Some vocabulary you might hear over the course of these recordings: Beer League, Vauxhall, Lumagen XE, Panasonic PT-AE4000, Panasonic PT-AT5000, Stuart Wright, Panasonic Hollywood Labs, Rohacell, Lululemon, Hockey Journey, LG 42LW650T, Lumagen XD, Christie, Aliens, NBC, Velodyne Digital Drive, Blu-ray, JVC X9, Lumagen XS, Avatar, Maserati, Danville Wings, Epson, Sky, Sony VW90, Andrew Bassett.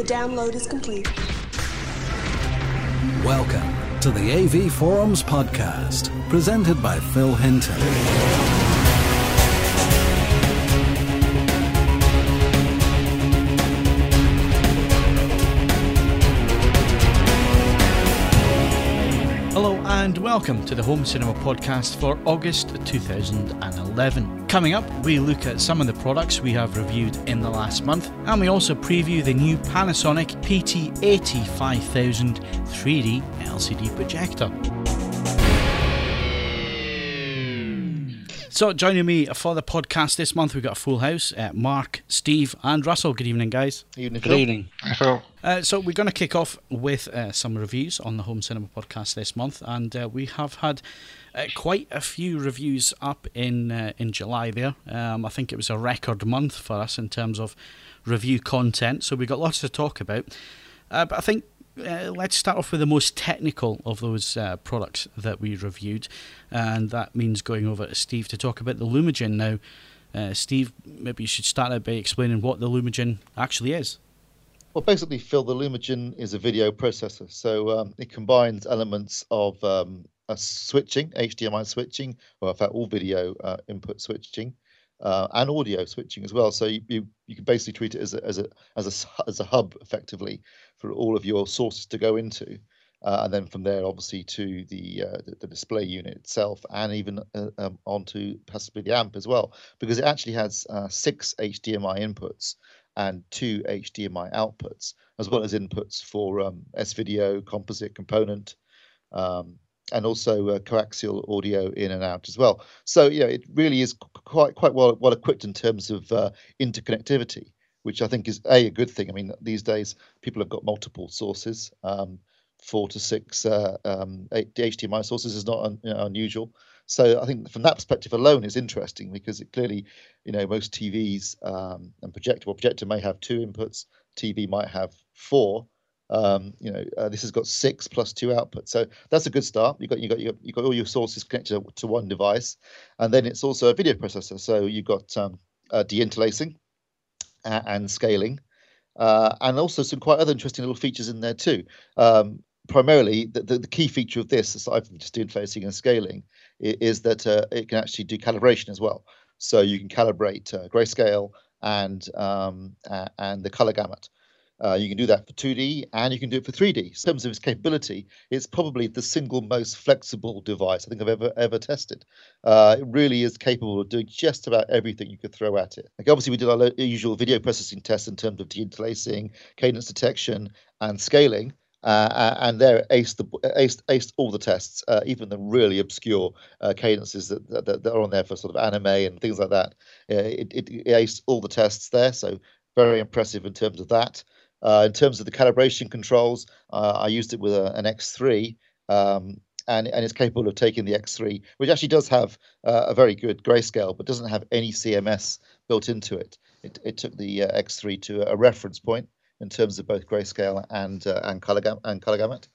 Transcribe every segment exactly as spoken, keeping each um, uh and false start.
The download is complete. Welcome to the A V Forums podcast, presented by Phil Hinton. And welcome to the Home Cinema Podcast for August two thousand eleven. Coming up, we look at some of the products we have reviewed in the last month, and we also preview the new Panasonic P T eighty-five thousand three D L C D projector. So joining me for the podcast this month, we've got a full house, uh, Mark, Steve and Russell. Good evening, guys. Evening, Phil. Good evening. Hi, Phil. Uh, so we're going to kick off with uh, some reviews on the Home Cinema Podcast this month, and uh, we have had uh, quite a few reviews up in uh, in July there. Um, I think it was a record month for us in terms of review content, so we got lots to talk about. Uh, but I think Uh, let's start off with the most technical of those uh, products that we reviewed, and that means going over to Steve to talk about the Lumagen. Now, uh, Steve, maybe you should start out by explaining what the Lumagen actually is. Well, basically, Phil, the Lumagen is a video processor, so um, it combines elements of um, a switching, H D M I switching, well, in fact, all video uh, input switching, uh, and audio switching as well. So you, you, you can basically treat it as a, as a as a as a hub, effectively, for all of your sources to go into, uh, and then from there, obviously, to the uh, the, the display unit itself, and even uh, um, onto possibly the amp as well, because it actually has uh, six H D M I inputs and two H D M I outputs, as well as inputs for um, S-video, composite component, um, and also uh, coaxial audio in and out as well. So, you know, it really is quite quite well well equipped in terms of uh, interconnectivity, which I think is a, a good thing. I mean, these days people have got multiple sources. Um, four to six uh, um, H D M I sources is not un, you know, unusual. So I think from that perspective alone is interesting, because it clearly, you know, most T Vs um, and projector, well, projector may have two inputs. T V might have four. Um, you know, uh, this has got six plus two outputs, so that's a good start. You got you got you got, you got all your sources connected to one device, and then it's also a video processor. So you've got um, uh, deinterlacing and, and scaling, uh, and also some quite other interesting little features in there too. Um, primarily, the, the, the key feature of this, aside from just deinterlacing and scaling, is, is that uh, it can actually do calibration as well. So you can calibrate uh, grayscale and um, uh, and the color gamut. Uh, you can do that for two D, and you can do it for three D. In terms of its capability, it's probably the single most flexible device I think I've ever ever tested. Uh, it really is capable of doing just about everything you could throw at it. Like, obviously, we did our usual video processing tests in terms of deinterlacing, cadence detection, and scaling, uh, and there it aced, the, aced, aced all the tests, uh, even the really obscure uh, cadences that, that, that are on there for sort of anime and things like that. It, it, it aced all the tests there, so very impressive in terms of that. Uh, in terms of the calibration controls, uh, I used it with a, an X three, um, and, and it's capable of taking the X three, which actually does have uh, a very good grayscale, but doesn't have any C M S built into it. It, it took the uh, X three to a reference point in terms of both grayscale and uh, and color gam- and color gamut.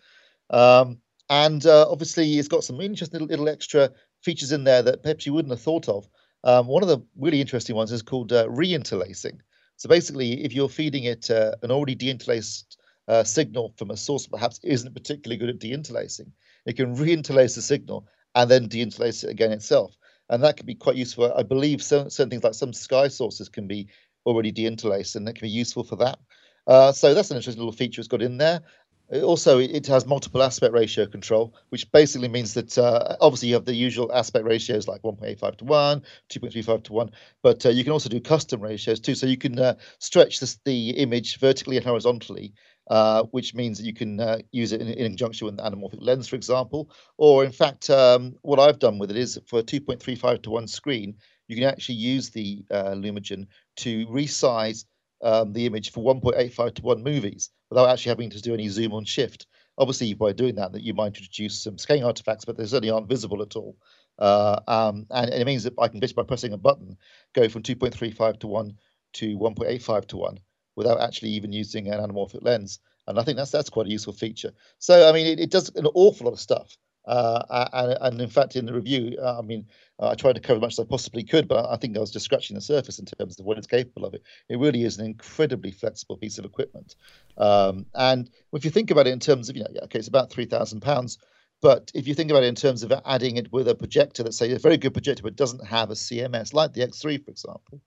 Um, and uh, obviously, it's got some interesting little, little extra features in there that perhaps you wouldn't have thought of. Um, one of the really interesting ones is called uh, reinterlacing. So basically, if you're feeding it uh, an already deinterlaced uh, signal from a source that perhaps isn't particularly good at deinterlacing, it can reinterlace the signal and then deinterlace it again itself. And that can be quite useful. I believe certain, certain things like some Sky sources can be already deinterlaced, and that can be useful for that. Uh, so that's an interesting little feature it's got in there. It also, it has multiple aspect ratio control, which basically means that uh, obviously you have the usual aspect ratios like one point eight five to one, two point three five to one, but uh, you can also do custom ratios too. So you can uh, stretch this, the image vertically and horizontally, uh, which means that you can uh, use it in, in conjunction with an anamorphic lens, for example. Or in fact, um, what I've done with it is for a two point three five to one screen, you can actually use the uh, Lumagen to resize Um, the image for one point eight five to one movies without actually having to do any zoom on shift. Obviously, by doing that, that you might introduce some scaling artifacts, but they certainly aren't visible at all. Uh, um, and, and it means that I can just by pressing a button go from two point three five to one to one point eight five to one without actually even using an anamorphic lens. And I think that's that's quite a useful feature. So I mean, it, it does an awful lot of stuff. Uh, and, and in fact, in the review, uh, I mean, uh, I tried to cover as much as I possibly could, but I think I was just scratching the surface in terms of what it's capable of. It, it really is an incredibly flexible piece of equipment. Um, and if you think about it in terms of, you know, yeah, okay, it's about three thousand pounds. But if you think about it in terms of adding it with a projector, let's say a very good projector, but doesn't have a C M S like the X three, for example,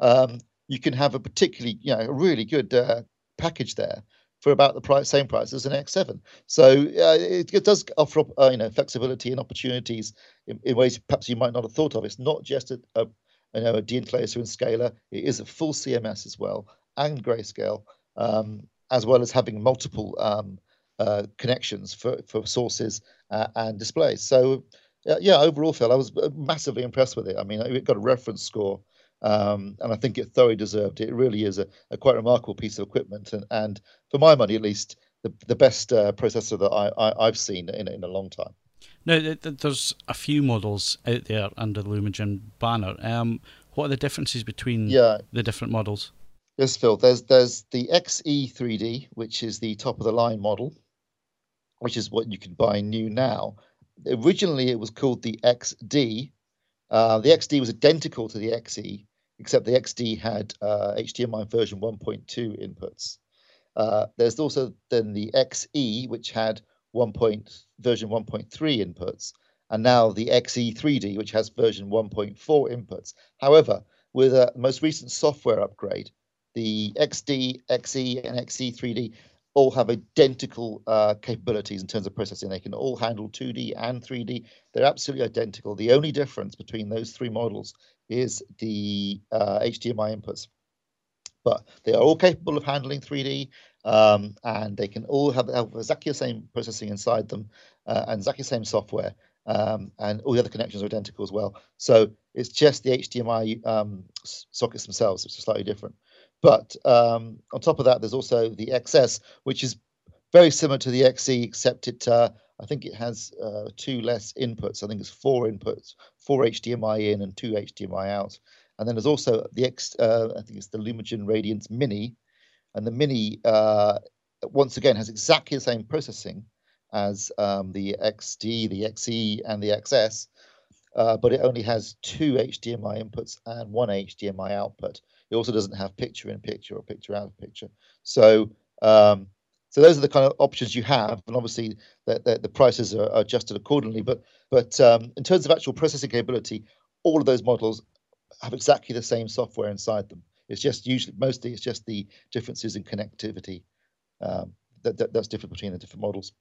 um, you can have a particularly, you know, a really good uh, package there for about the price, same price as an X seven. So uh, it, it does offer uh, you know, flexibility and opportunities in, in ways perhaps you might not have thought of. It's not just a, a, you know, a deinterlacer and scaler. It is a full C M S as well, and grayscale, um, as well as having multiple um, uh, connections for, for sources uh, and displays. So uh, yeah, overall, Phil, I was massively impressed with it. I mean, it got a reference score. Um, and I think it thoroughly deserved it. It really is a, a quite remarkable piece of equipment, and, and for my money at least, the, the best uh, processor that I, I, I've seen in, in a long time. Now, there's a few models out there under the Lumagen banner. Um, what are the differences between yeah. the different models? Yes, Phil, there's, there's the X E three D, which is the top-of-the-line model, which is what you can buy new now. Originally, it was called the X D. Uh, the X D was identical to the X E, except the X D had uh, H D M I version one point two inputs. Uh, there's also then the X E, which had one point, version one point three inputs, and now the X E three D, which has version one point four inputs. However, with a most recent software upgrade, the X D, X E, and X E three D all have identical uh, capabilities in terms of processing. They can all handle two D and three D. They're absolutely identical. The only difference between those three models is the uh, H D M I inputs. But they are all capable of handling three D, um, and they can all have, have exactly the same processing inside them, uh, and exactly the same software, um, and all the other connections are identical as well. So it's just the H D M I um, sockets themselves, which are slightly different. But um, on top of that, there's also the X S, which is very similar to the X E, except it, uh, I think it has uh, two less inputs. I think it's four inputs, four H D M I in and two H D M I out. And then there's also the X, uh, I think it's the Lumagen Radiance Mini. And the Mini, uh, once again, has exactly the same processing as um, the X D, the X E, and the X S, uh, but it only has two H D M I inputs and one H D M I output. It also doesn't have picture-in-picture or picture-out-of-picture. So um, so those are the kind of options you have, and obviously the, the, the prices are adjusted accordingly. But but um, in terms of actual processing capability, all of those models have exactly the same software inside them. It's just usually, mostly it's just the differences in connectivity um, that, that that's different between the different models.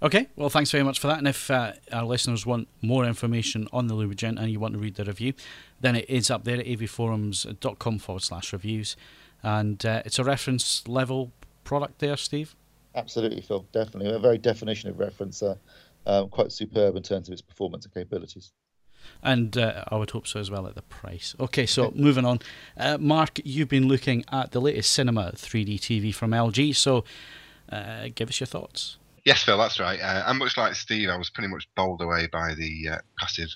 Okay, well, thanks very much for that. And if uh, our listeners want more information on the Lumagen and you want to read the review, then it is up there at avforums.com forward slash reviews. And uh, it's a reference level product there, Steve? Absolutely, Phil, definitely. A very definition of reference, uh, uh, quite superb in terms of its performance and capabilities. And uh, I would hope so as well at the price. Okay, so moving on. Uh, Mark, you've been looking at the latest cinema three D T V from L G, so uh, give us your thoughts. Yes, Phil, that's right. Uh, and much like Steve, I was pretty much bowled away by the uh, passive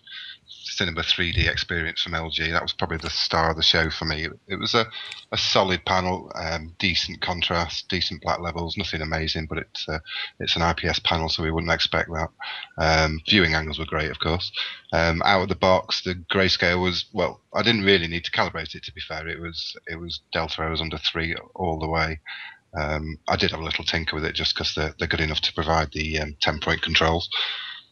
cinema three D experience from L G. That was probably the star of the show for me. It, it was a, a solid panel, um, decent contrast, decent black levels, nothing amazing, but it's uh, it's an I P S panel, so we wouldn't expect that. Um, viewing angles were great, of course. Um, out of the box, the grayscale was, well, I didn't really need to calibrate it, to be fair. It was, it was Delta, I was under three all the way. Um, I did have a little tinker with it just because they're, they're good enough to provide the um, ten-point controls.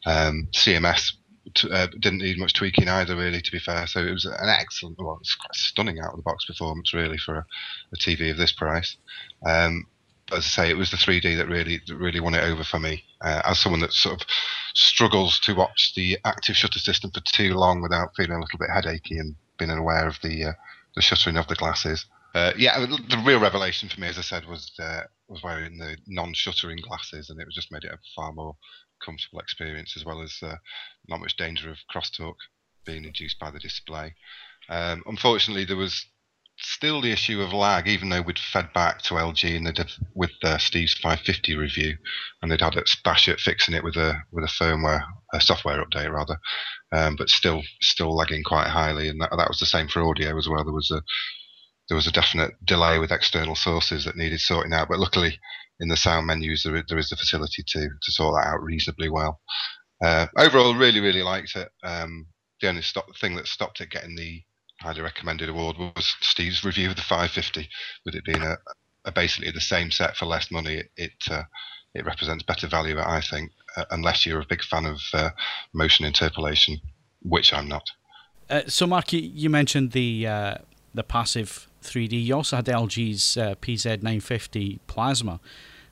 Um, C M S t- uh, didn't need much tweaking either, really, to be fair. So it was an excellent, well, it's quite stunning out-of-the-box performance, really, for a, a T V of this price. Um, as I say, it was the three D that really that really won it over for me. Uh, as someone that sort of struggles to watch the active shutter system for too long without feeling a little bit headachy and being aware of the, uh, the shuttering of the glasses. Uh, yeah, the real revelation for me, as I said, was uh, was wearing the non-shuttering glasses, and it just made it a far more comfortable experience, as well as uh, not much danger of crosstalk being induced by the display. Um, unfortunately, there was still the issue of lag, even though we'd fed back to L G and they did with uh, Steve's five fifty review, and they'd had a bash at fixing it with a with a firmware, a software update rather, um, but still still lagging quite highly, and that, that was the same for audio as well. There was a There was a definite delay with external sources that needed sorting out, but luckily in the sound menus there is, there is the facility to to sort that out reasonably well. Uh, overall, really, really liked it. Um, the only stop, thing that stopped it getting the highly recommended award was Steve's review of the five fifty. With it being a, a basically the same set for less money, it it, uh, it represents better value, I think, uh, unless you're a big fan of uh, motion interpolation, which I'm not. Uh, so, Mark, you, you mentioned the uh, the passive three D. You also had L G's uh, P Z nine fifty Plasma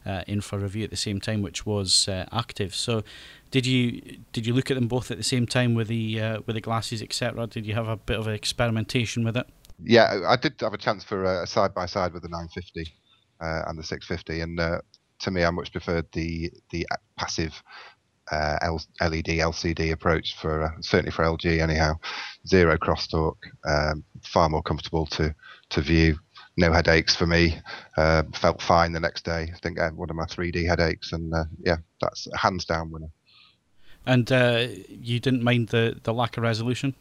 uh, in for review at the same time, which was uh, active. So, did you did you look at them both at the same time with the uh, with the glasses, et cetera? Did you have a bit of an experimentation with it? Yeah, I did have a chance for a side by side with the nine fifty uh, and the six fifty, and uh, to me, I much preferred the the passive uh, L E D L C D approach for uh, certainly for L G anyhow. Zero crosstalk, um, far more comfortable to to view. No headaches for me. Uh, felt fine the next day. I think I had one of my three D headaches, and uh, yeah, that's a hands down winner. And uh, you didn't mind the, the lack of resolution?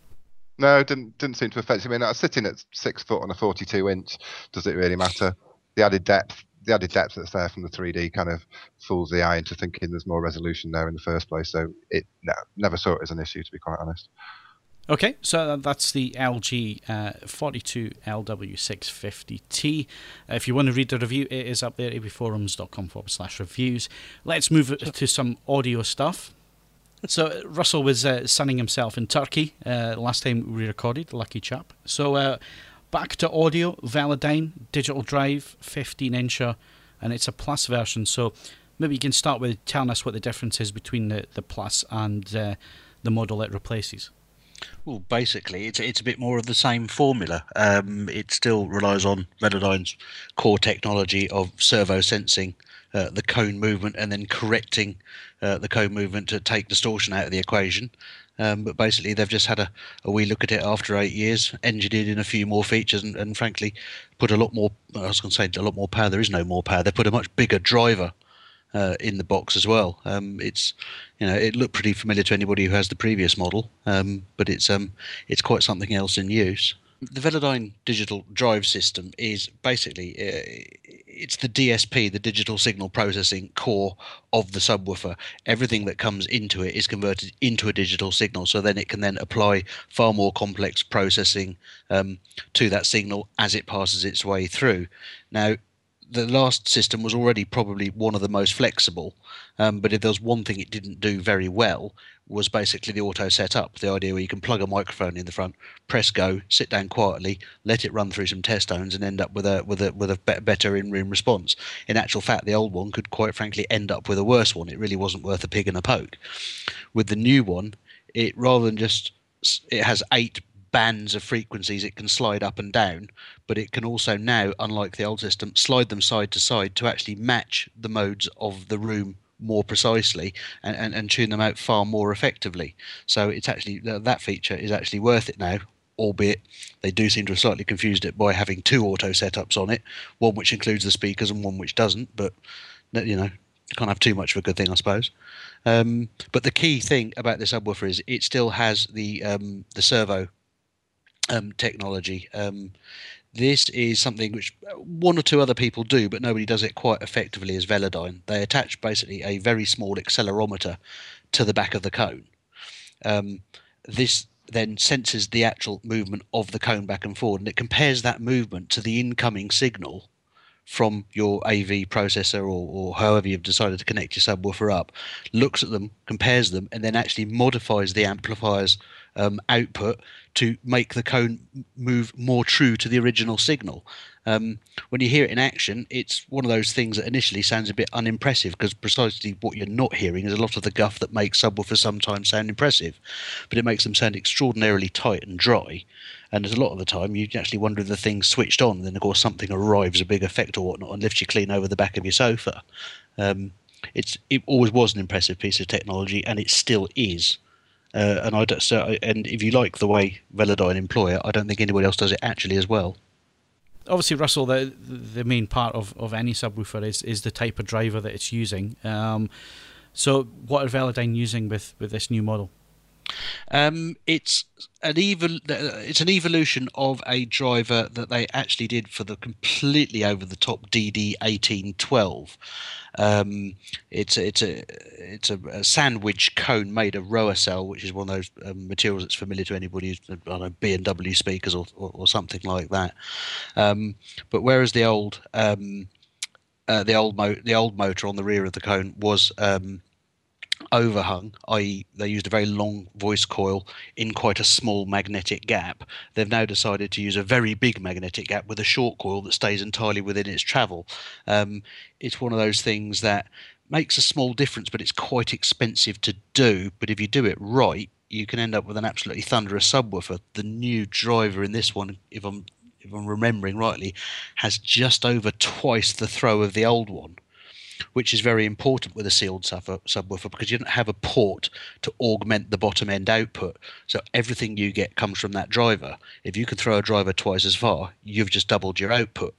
No, didn't didn't seem to affect me. I mean, I was sitting at six foot on a forty-two inch. Does it really matter? The added depth, the added depth that's there from the three D kind of fools the eye into thinking there's more resolution there in the first place. So it no, never saw it as an issue, to be quite honest. Okay, so that's the L G uh, forty-two L W six fifty T. If you want to read the review, it is up there, abforums dot com forward slash reviews. Let's move to some audio stuff. So Russell was uh, sunning himself in Turkey uh, last time we recorded, lucky chap. So uh, back to audio, Velodyne Digital Drive, fifteen incher, and it's a Plus version. So maybe you can start with telling us what the difference is between the, the Plus and uh, the model it replaces. Well, basically, it's it's a bit more of the same formula. Um, it still relies on Velodyne's core technology of servo sensing Uh, the cone movement and then correcting uh, the cone movement to take distortion out of the equation. Um, but basically, they've just had a, a wee look at it after eight years, engineered in a few more features, and, and frankly, put a lot more. I was going to say a lot more power. There is no more power. They put a much bigger driver uh, in the box as well. Um, it's you know it looked pretty familiar to anybody who has the previous model, um, but it's um it's quite something else in use. The Velodyne Digital Drive system is basically uh, it's the D S P, the digital signal processing core of the subwoofer. Everything that comes into it is converted into a digital signal, so then it can then apply far more complex processing um, to that signal as it passes its way through. Now, the last system was already probably one of the most flexible, um, but if there was one thing it didn't do very well was basically the auto setup, the idea where you can plug a microphone in the front, press go, sit down quietly, let it run through some test tones and end up with a with a with a better in-room response. In actual fact, the old one could quite frankly end up with a worse one. It really wasn't worth a pig and a poke. With the new one, it rather than just it has eight bands of frequencies it can slide up and down, but it can also now, unlike the old system, slide them side to side to actually match the modes of the room more precisely and, and, and tune them out far more effectively. So it's actually that feature is actually worth it now, albeit they do seem to have slightly confused it by having two auto setups on it, one which includes the speakers and one which doesn't, but you know, can't have too much of a good thing, I suppose. Um, but the key thing about the subwoofer is it still has the um, the servo Um, technology. Um, this is something which one or two other people do, but nobody does it quite effectively as Velodyne. They attach basically a very small accelerometer to the back of the cone. Um, this then senses the actual movement of the cone back and forward, and it compares that movement to the incoming signal from your A V processor or, or however you've decided to connect your subwoofer up, looks at them, compares them, and then actually modifies the amplifier's Um, output to make the cone move more true to the original signal. Um, when you hear it in action, it's one of those things that initially sounds a bit unimpressive because precisely what you're not hearing is a lot of the guff that makes subwoofers sometimes sound impressive, but it makes them sound extraordinarily tight and dry. And there's a lot of the time you actually wonder if the thing's switched on, and then of course something arrives, a big effect or whatnot, and lifts you clean over the back of your sofa. Um, it's it always was an impressive piece of technology, and it still is. Uh, and I don't, so, and if you like the way Velodyne employ it, I don't think anybody else does it actually as well. Obviously, Russell, the the main part of, of any subwoofer is, is the type of driver that it's using. Um, so what are Velodyne using with, with this new model? Um, it's an evol- it's an evolution of a driver that they actually did for the completely over-the-top D D eighteen twelve. Um, it's a, it's a it's a, a sandwich cone made of Rohacell, which is one of those um, materials that's familiar to anybody who's, I don't know, B and W speakers or, or, or something like that. Um, but whereas the old um, uh, the old mo- the old motor on the rear of the cone was um, overhung, that is they used a very long voice coil in quite a small magnetic gap. They've now decided to use a very big magnetic gap with a short coil that stays entirely within its travel. Um, it's one of those things that makes a small difference, but it's quite expensive to do. But if you do it right, you can end up with an absolutely thunderous subwoofer. The new driver in this one, if I'm if I'm remembering rightly, has just over twice the throw of the old one, which is very important with a sealed subwoofer because you don't have a port to augment the bottom end output. So everything you get comes from that driver. If you can throw a driver twice as far, you've just doubled your output,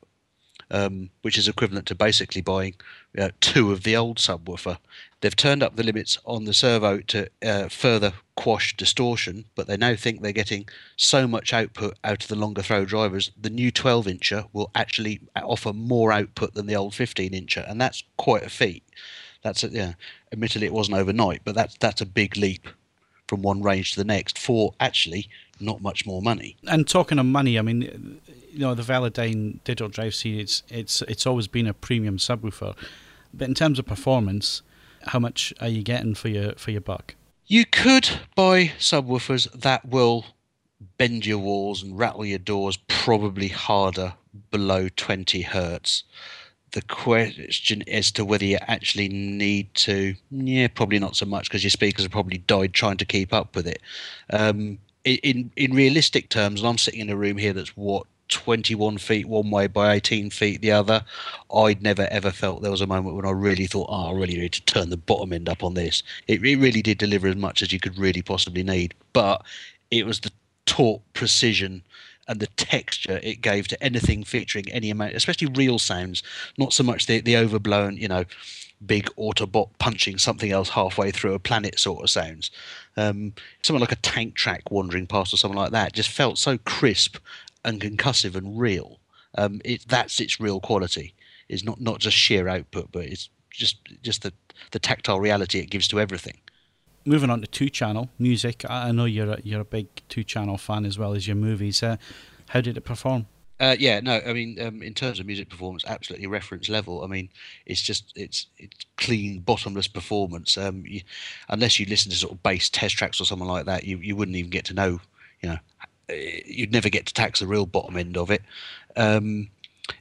um, which is equivalent to basically buying uh, two of the old subwoofer. They've turned up the limits on the servo to uh, further quash distortion, but they now think they're getting so much output out of the longer throw drivers, the new twelve incher will actually offer more output than the old fifteen incher, and that's quite a feat. That's a, yeah, admittedly it wasn't overnight, but that's that's a big leap from one range to the next for actually not much more money. And talking of money, I mean, you know, the Velodyne Digital Drive series, it's it's always been a premium subwoofer, but in terms of performance, how much are you getting for your for your buck? You could buy subwoofers that will bend your walls and rattle your doors probably harder below twenty hertz. The question as to whether you actually need to, yeah, probably not so much because your speakers have probably died trying to keep up with it. Um, in, in realistic terms, and I'm sitting in a room here that's what, twenty-one feet one way by eighteen feet the other, I'd never ever felt there was a moment when I really thought, oh, I really need to turn the bottom end up on this. It, it really did deliver as much as you could really possibly need, but it was the taut precision and the texture it gave to anything featuring any amount, especially real sounds, not so much the, the overblown, you know, big Autobot punching something else halfway through a planet sort of sounds. Um, something like a tank track wandering past or something like that just felt so crisp and concussive and real. Um, it, that's its real quality. It's not, not just sheer output, but it's just just the, the tactile reality it gives to everything. Moving on to two-channel music, I know you're a, you're a big two-channel fan as well as your movies. Uh, how did it perform? Uh, yeah, no, I mean, um, in terms of music performance, absolutely reference level. I mean, it's just it's it's clean, bottomless performance. Um, you, unless you listen to sort of bass test tracks or something like that, you you wouldn't even get to know, you know. You'd never get to tax the real bottom end of it. Um,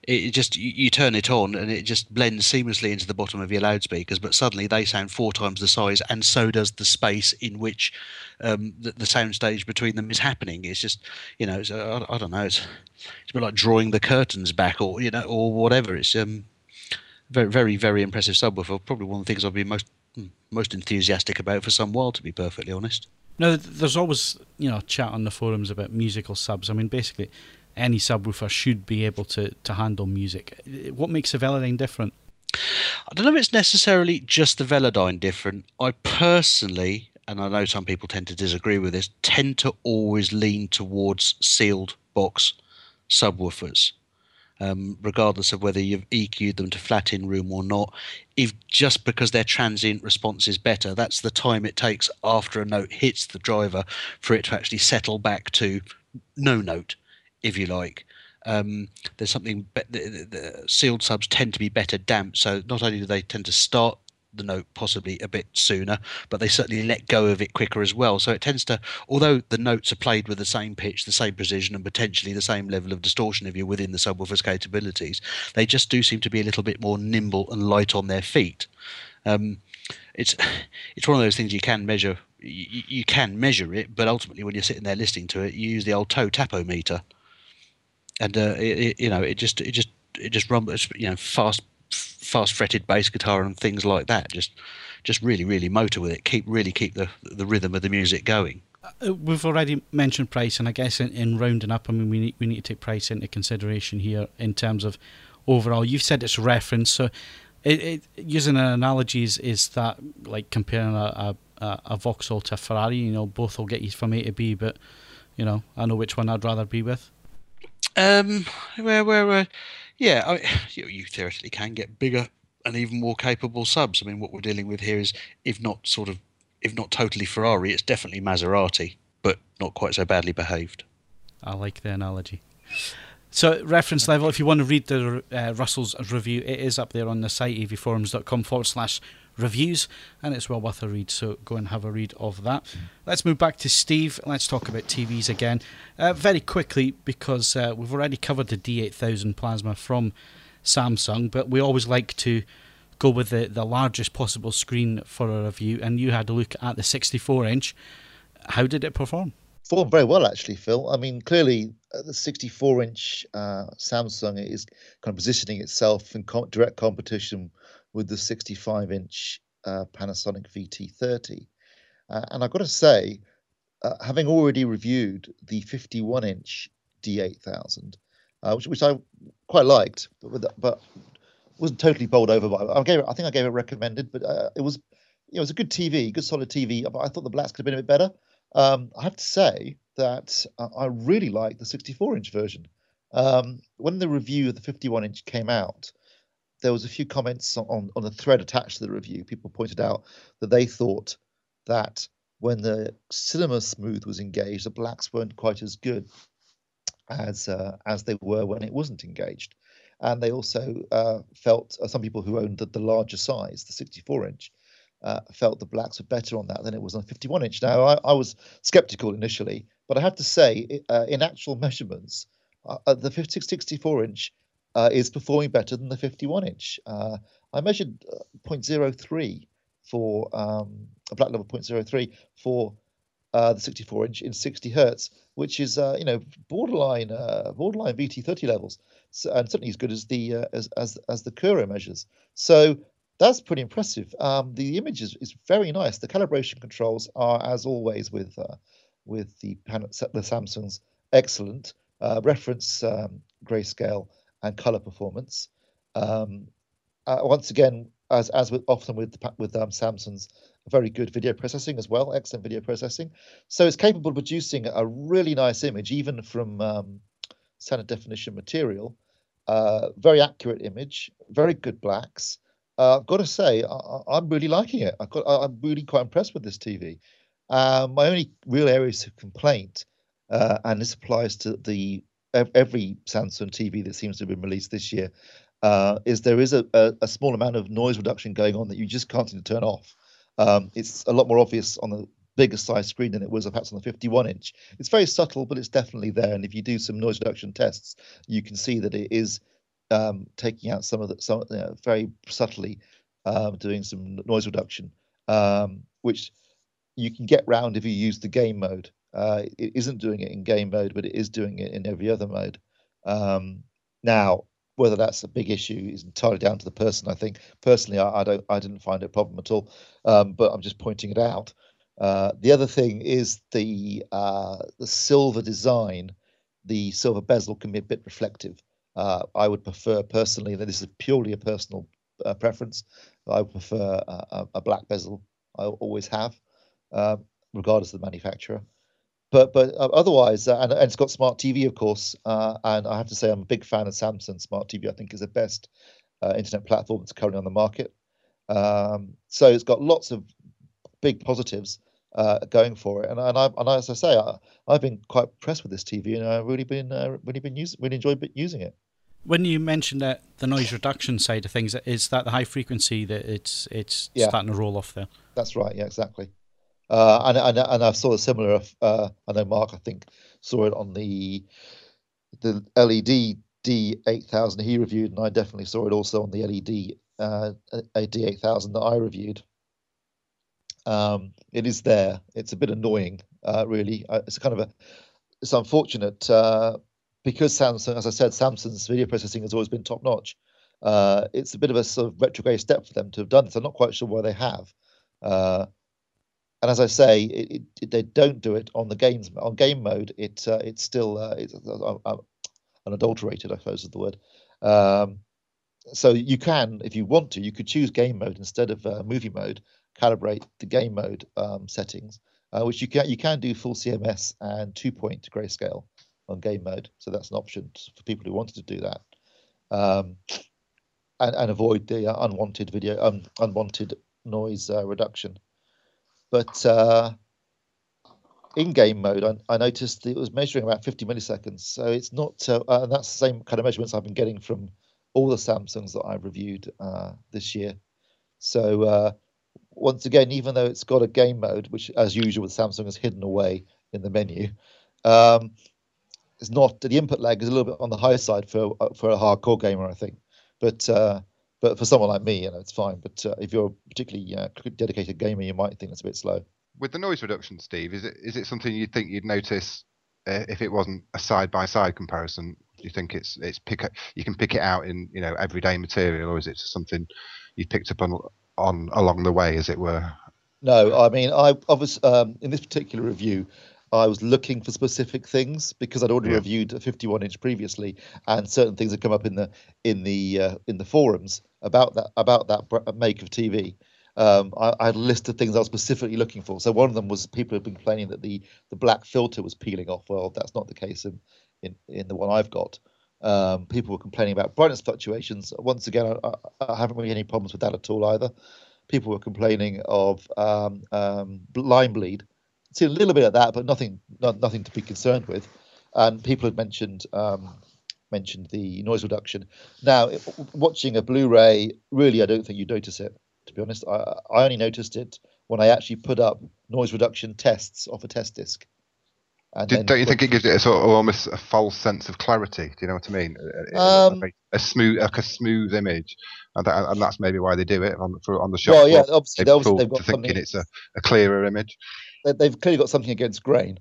it just you, you turn it on and it just blends seamlessly into the bottom of your loudspeakers, but suddenly they sound four times the size, and so does the space in which um, the, the sound stage between them is happening. It's just, you know, it's, I, I don't know, it's, it's a bit like drawing the curtains back or, you know, or whatever. It's um, very, very, very impressive subwoofer. Probably one of the things I've been most, most enthusiastic about for some while, to be perfectly honest. Now, there's always, you know, chat on the forums about musical subs. I mean, basically, any subwoofer should be able to, to handle music. What makes a Velodyne different? I don't know if it's necessarily just the Velodyne different. I personally, and I know some people tend to disagree with this, tend to always lean towards sealed box subwoofers. Um, regardless of whether you've E Q'd them to flat in room or not, if just because their transient response is better, that's the time it takes after a note hits the driver for it to actually settle back to no note, if you like. Um, there's something be- the, the sealed subs tend to be better damped, so not only do they tend to start the note possibly a bit sooner, but they certainly let go of it quicker as well. So it tends to, although the notes are played with the same pitch, the same precision, and potentially the same level of distortion if you're within the subwoofer's capabilities, they just do seem to be a little bit more nimble and light on their feet. Um, it's it's one of those things you can measure. You, you can measure it, but ultimately when you're sitting there listening to it, you use the old toe tapometer, and uh, it, it, you know it just it just it just rumbles, you know, fast. fast fretted bass guitar and things like that, just just really really motor with it, keep really keep the the rhythm of the music going. Uh, we've already mentioned price, and I guess in, in rounding up, I mean we need, we need to take price into consideration here in terms of overall. You've said it's reference, so it, it, using an analogy is, is that like comparing a, a a, a Vauxhall to a Ferrari, you know, both will get you from A to B, but, you know, I know which one I'd rather be with. Um, where, where, where yeah, I mean, you, you theoretically can get bigger and even more capable subs. I mean, what we're dealing with here is, if not sort of, if not totally Ferrari, it's definitely Maserati, but not quite so badly behaved. I like the analogy. So, reference level, if you want to read the uh, Russell's review, it is up there on the site, avforums.com forward slash reviews, and it's well worth a read, so go and have a read of that. Mm. Let's move back to Steve. Let's talk about T Vs again. Uh, very quickly, because uh, we've already covered the D eight thousand plasma from Samsung, but we always like to go with the, the largest possible screen for a review, and you had a look at the sixty-four inch. How did it perform? Performed very well, actually, Phil. I mean, clearly, the sixty-four inch uh, Samsung is kind of positioning itself in com direct competition with the sixty-five inch uh, Panasonic V T thirty. Uh, and I've got to say, uh, having already reviewed the fifty-one inch D eight thousand, uh, which, which I quite liked, but, but wasn't totally bowled over by. I gave it, I think I gave it recommended, but uh, it was, you know, it was a good T V, good solid T V. But I thought the blacks could have been a bit better. Um, I have to say that uh, I really like the sixty-four inch version. Um, when the review of the fifty-one inch came out, there was a few comments on on the thread attached to the review. People pointed out that they thought that when the cinema smooth was engaged, the blacks weren't quite as good as uh, as they were when it wasn't engaged. And they also uh, felt, uh, some people who owned the, the larger size, the sixty-four inch, Uh, felt the blacks were better on that than it was on fifty-one inch. Now, I, I was skeptical initially, but I have to say, uh, in actual measurements, uh, the sixty-four inch uh, is performing better than the fifty-one inch. Uh, I measured zero point zero three for um, a black level zero point zero three for uh, the sixty-four inch in sixty hertz, which is uh, you know borderline uh, borderline V T thirty levels, so, and certainly as good as the uh, as, as as the Kuro measures. So that's pretty impressive. Um, the image is, is very nice. The calibration controls are, as always, with uh, with the, the Samsung's excellent uh, reference um, grayscale and color performance. Um, uh, once again, as as with often with with um, Samsung's, very good video processing as well. Excellent video processing. So it's capable of producing a really nice image, even from um, standard definition material. Uh, very accurate image. Very good blacks. Uh, I've got to say, I, I'm really liking it. I've got, I'm really quite impressed with this T V. Um, my only real areas of complaint, uh, and this applies to the every Samsung T V that seems to have been released this year, uh, is there is a, a, a small amount of noise reduction going on that you just can't seem to turn off. Um, it's a lot more obvious on the bigger size screen than it was perhaps on the fifty-one inch. It's very subtle, but it's definitely there. And if you do some noise reduction tests, you can see that it is Um, taking out some of the, some, you know, very subtly um, doing some noise reduction, um, which you can get round if you use the game mode. Uh, it isn't doing it in game mode, but it is doing it in every other mode. Um, now, whether that's a big issue is entirely down to the person, I think. Personally, I, I don't, I didn't find it a problem at all, um, but I'm just pointing it out. Uh, the other thing is the uh, the silver design. The silver bezel can be a bit reflective. Uh, I would prefer personally, that this is purely a personal uh, preference, I would prefer a, a, a black bezel. I always have, uh, regardless of the manufacturer. But but uh, otherwise, uh, and, and it's got smart T V, of course. Uh, and I have to say, I'm a big fan of Samsung smart T V. I think is the best uh, internet platform that's currently on the market. Um, so it's got lots of big positives uh, going for it. And and, I, and as I say, I, I've been quite impressed with this T V, and I've really been uh, really been using, really enjoyed using it. When you mentioned that the noise reduction side of things, is that the high frequency that it's it's yeah. starting to roll off there? That's right. Yeah, exactly. Uh, and, and and I saw a similar. Uh, I know Mark, I think, saw it on the the L E D D eight thousand he reviewed, and I definitely saw it also on the L E D uh, D eight thousand that I reviewed. Um, it is there. It's a bit annoying, uh, really. It's kind of a. It's unfortunate. Uh, Because Samsung, as I said, Samsung's video processing has always been top-notch. Uh, it's a bit of a sort of retrograde step for them to have done this. I'm not quite sure why they have. Uh, and as I say, it, it, they don't do it on the games on game mode. It uh, it's still uh, it's uh, uh, unadulterated, I suppose is the word. Um, so you can, if you want to, you could choose game mode instead of uh, movie mode, calibrate the game mode um, settings, uh, which you can you can do full C M S and two-point grayscale on game mode. So that's an option for people who wanted to do that, um, and and avoid the unwanted video, um, unwanted noise uh, reduction. But uh, in game mode, I, I noticed it was measuring about fifty milliseconds. So it's not, uh, uh, that's the same kind of measurements I've been getting from all the Samsungs that I've reviewed uh, this year. So uh, once again, even though it's got a game mode, which as usual with Samsung is hidden away in the menu, um, it's not, the input lag is a little bit on the high side for for a hardcore gamer, I think. But uh, but for someone like me, you know, it's fine. But uh, if you're a particularly uh, dedicated gamer, you might think it's a bit slow. With the noise reduction, Steve, is it is it something you'd think you'd notice uh, if it wasn't a side by side comparison? Do you think it's it's pick you can pick it out in, you know, everyday material, or is it something you picked up on on along the way, as it were? No, I mean, I obviously um, in this particular review, I was looking for specific things because I'd already yeah. reviewed a fifty-one inch previously, and certain things had come up in the in the uh, in the forums about that about that make of T V. Um, I, I had a list of things I was specifically looking for. So one of them was people had been complaining that the, the black filter was peeling off. Well, that's not the case in, in, in the one I've got. Um, people were complaining about brightness fluctuations. Once again, I, I haven't really any problems with that at all either. People were complaining of um, um, line bleed. See a little bit of that, but nothing not, nothing to be concerned with. And people had mentioned um, mentioned the noise reduction. Now, watching a Blu-ray, really, I don't think you notice it. To be honest, I, I only noticed it when I actually put up noise reduction tests off a test disc. And Did, don't you think it gives it a sort of almost a false sense of clarity? Do you know what I mean? Um, a, a smooth, like a smooth image, and, that, and that's maybe why they do it on for, on the shop. Well, yeah, obviously they've, obviously they've got thinking it's a, a clearer image. They've clearly got something against grain.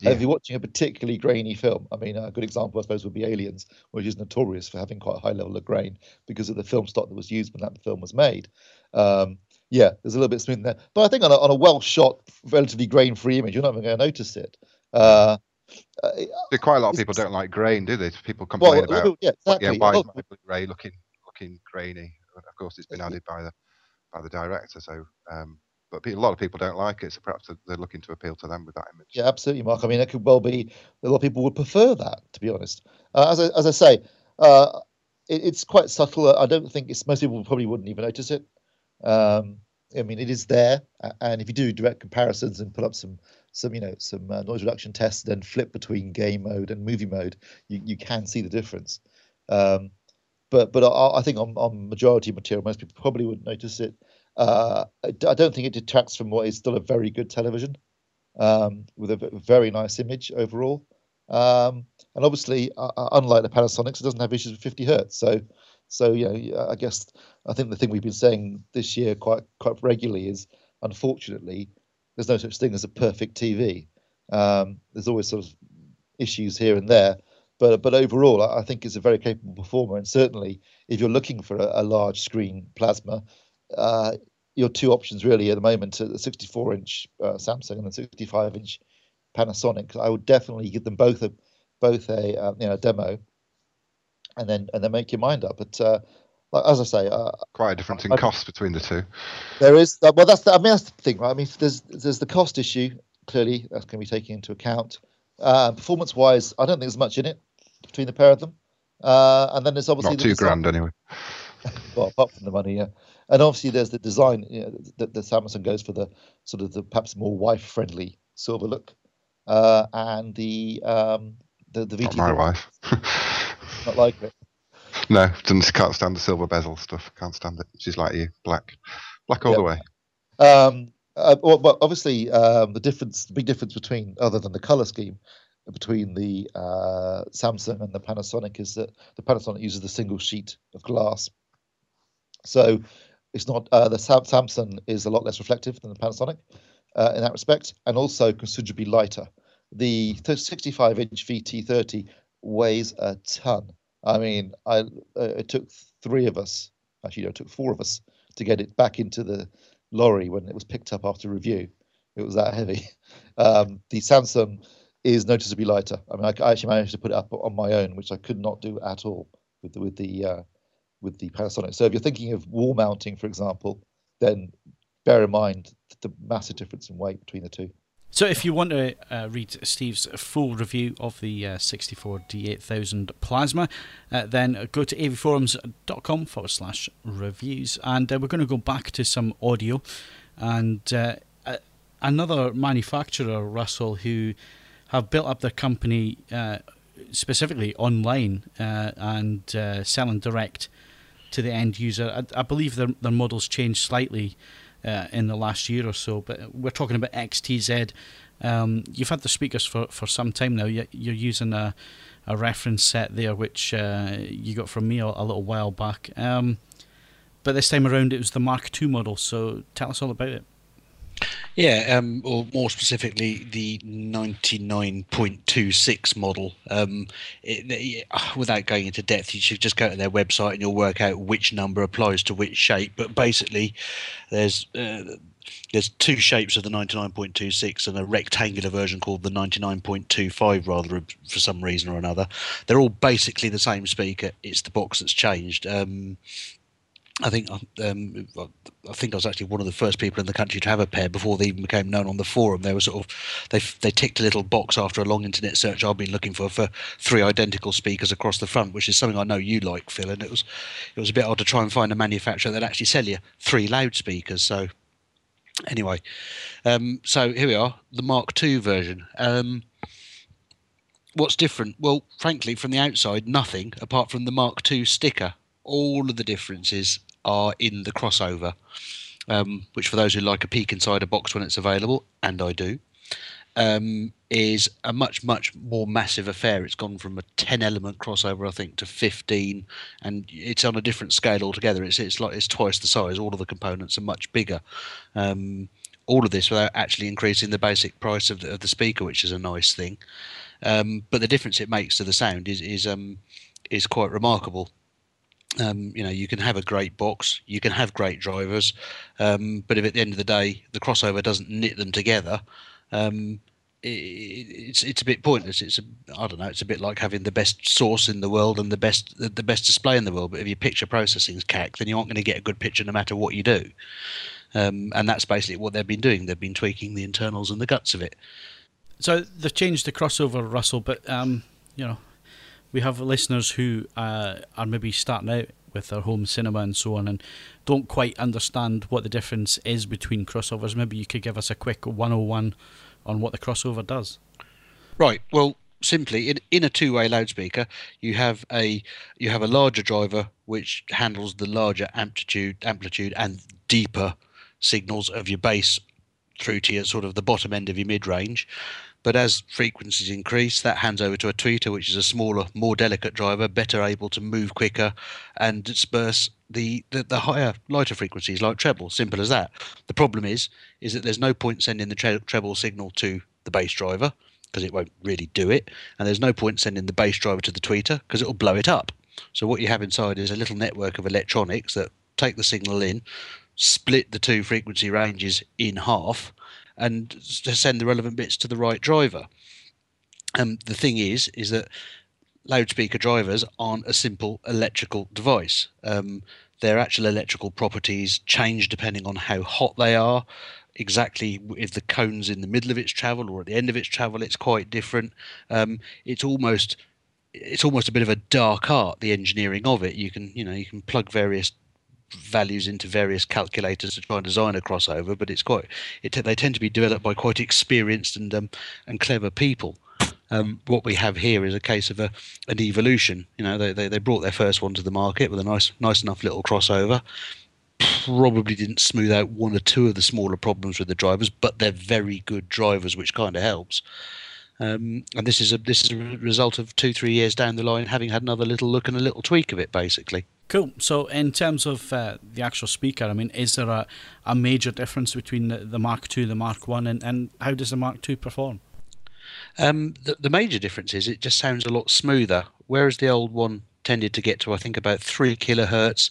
Yeah. If you're watching a particularly grainy film, I mean, a good example, I suppose, would be Aliens, which is notorious for having quite a high level of grain because of the film stock that was used when that film was made. Um, yeah, there's a little bit smooth in there. But I think on a, on a well-shot, relatively grain-free image, you're not even going to notice it. Uh, quite a lot of people don't like grain, do they? People complain well, about, yeah, exactly. yeah, why is my Blu-ray looking, looking grainy? Of course, it's been added by the, by the director, so... Um, But a lot of people don't like it, so perhaps they're looking to appeal to them with that image. Yeah, absolutely, Mark. I mean, it could well be a lot of people would prefer that, to be honest. Uh, as, I, as I say, uh, it, it's quite subtle. I don't think it's most people probably wouldn't even notice it. Um, I mean, it is there, and if you do direct comparisons and put up some, some you know, some uh, noise reduction tests, then flip between game mode and movie mode, you you can see the difference. Um, but but I, I think on, on majority of material, most people probably wouldn't notice it. Uh, I don't think it detracts from what is still a very good television um, with a very nice image overall. Um, and obviously, uh, unlike the Panasonics, it doesn't have issues with fifty hertz. So, so you know, I guess I think the thing we've been saying this year quite quite regularly is, unfortunately, there's no such thing as a perfect T V. Um, there's always sort of issues here and there. But but overall, I think it's a very capable performer. And certainly, if you're looking for a, a large screen plasma, uh your two options really at the moment are the sixty-four inch uh, Samsung and the sixty-five inch Panasonic. I would definitely give them both a both a uh, you know demo, and then and then make your mind up. But uh, as I say, uh, quite a difference in I, cost between the two. There is well, that's the, I mean that's the thing, right? I mean, there's there's the cost issue clearly that's going to be taken into account. Uh, performance wise, I don't think there's much in it between the pair of them. Uh, and then there's obviously not the two design. grand anyway. Well, apart from the money, yeah. And obviously, there's the design you know, that the Samsung goes for the sort of the perhaps more wife-friendly silver look, uh, and the um, the the V T. Not my wife. Not like it. No, doesn't can't stand the silver bezel stuff. Can't stand it. She's like you, black, black all yep. the way. Um, uh, well, but obviously, um, the difference, the big difference between, other than the color scheme, between the uh, Samsung and the Panasonic is that the Panasonic uses the single sheet of glass. So it's not uh, the Sam Samsung is a lot less reflective than the Panasonic uh, in that respect, and also considerably lighter. The sixty-five inch V T thirty weighs a ton. I mean, I uh, it took three of us, actually, no, it took four of us to get it back into the lorry when it was picked up after review. It was that heavy. Um, the Samsung is noticeably lighter. I mean, I, I actually managed to put it up on my own, which I could not do at all with the, with the. Uh, with the Panasonic. So if you're thinking of wall mounting, for example, then bear in mind the massive difference in weight between the two. So if you want to uh, read Steve's full review of the uh, sixty-four D eight thousand Plasma, uh, then go to avforums.com forward slash reviews. And uh, we're going to go back to some audio. And uh, uh, another manufacturer, Russell, who have built up their company uh, specifically online uh, and uh, selling direct to the end user. I, I believe their, their models changed slightly Uh, in the last year or so, but we're talking about X T Z. Um, you've had the speakers for, for some time now. You're using a, a reference set there, which uh, you got from me a, a little while back. Um, but this time around, it was the Mark two model, so tell us all about it. Yeah, um, or more specifically, the ninety-nine point two six model. Um, it, it, without going into depth, you should just go to their website and you'll work out which number applies to which shape. But basically, there's uh, there's two shapes of the ninety-nine point two six and a rectangular version called the ninety-nine point two five, rather, for some reason or another. They're all basically the same speaker. It's the box that's changed. Um, I think um, I think I was actually one of the first people in the country to have a pair before they even became known on the forum. They were sort of they they ticked a little box after a long internet search I've been looking for for three identical speakers across the front, which is something I know you like, Phil. And it was it was a bit odd to try and find a manufacturer that actually sell you three loudspeakers. So anyway, um, so here we are, the Mark two version. Um, what's different? Well, frankly, from the outside, nothing apart from the Mark two sticker. All of the differences are in the crossover, um, which for those who like a peek inside a box when it's available, and I do, um, is a much, much more massive affair. It's gone from a ten element crossover, I think, to fifteen, and it's on a different scale altogether. It's it's like it's twice the size. All of the components are much bigger. Um, all of this without actually increasing the basic price of the, of the speaker, which is a nice thing. Um, but the difference it makes to the sound is is um, is quite remarkable. Um, you know, you can have a great box, you can have great drivers, um, but if at the end of the day the crossover doesn't knit them together, um, it, it's it's a bit pointless. It's a, I don't know. It's a bit like having the best sauce in the world and the best the best display in the world, but if your picture processing's cack, then you aren't going to get a good picture no matter what you do. Um, and that's basically what they've been doing. They've been tweaking the internals and the guts of it. So they've changed the crossover, Russell, but um, you know. We have listeners who uh, are maybe starting out with their home cinema and so on and don't quite understand what the difference is between crossovers. Maybe you could give us a quick one oh one on what the crossover does. Right. Well, simply, in, in a two-way loudspeaker, you have a you have a larger driver which handles the larger amplitude, amplitude and deeper signals of your bass through to your sort of the bottom end of your mid-range. But as frequencies increase, that hands over to a tweeter, which is a smaller, more delicate driver, better able to move quicker and disperse the, the, the higher, lighter frequencies like treble. Simple as that. The problem is, is that there's no point sending the tre treble signal to the bass driver because it won't really do it. And there's no point sending the bass driver to the tweeter because it will blow it up. So what you have inside is a little network of electronics that take the signal in, split the two frequency ranges in half, and to send the relevant bits to the right driver. Um, the thing is, is that loudspeaker drivers aren't a simple electrical device. Um, their actual electrical properties change depending on how hot they are, exactly if the cone's in the middle of its travel or at the end of its travel, it's quite different. Um, it's almost it's almost a bit of a dark art, the engineering of it. You can, you know, you can plug various values into various calculators to try and design a crossover, but it's quite it they tend to be developed by quite experienced and um, and clever people. Um, what we have here is a case of a an evolution. You know, they, they they brought their first one to the market with a nice nice enough little crossover. Probably didn't smooth out one or two of the smaller problems with the drivers, but they're very good drivers, which kind of helps. Um, and this is a this is a result of two three years down the line having had another little look and a little tweak of it, basically. Cool. So in terms of uh, the actual speaker, I mean, is there a, a major difference between the, the Mark two, the Mark one, and, and how does the Mark two perform? Um, the, the major difference is it just sounds a lot smoother, whereas the old one tended to get to, I think, about three kilohertz,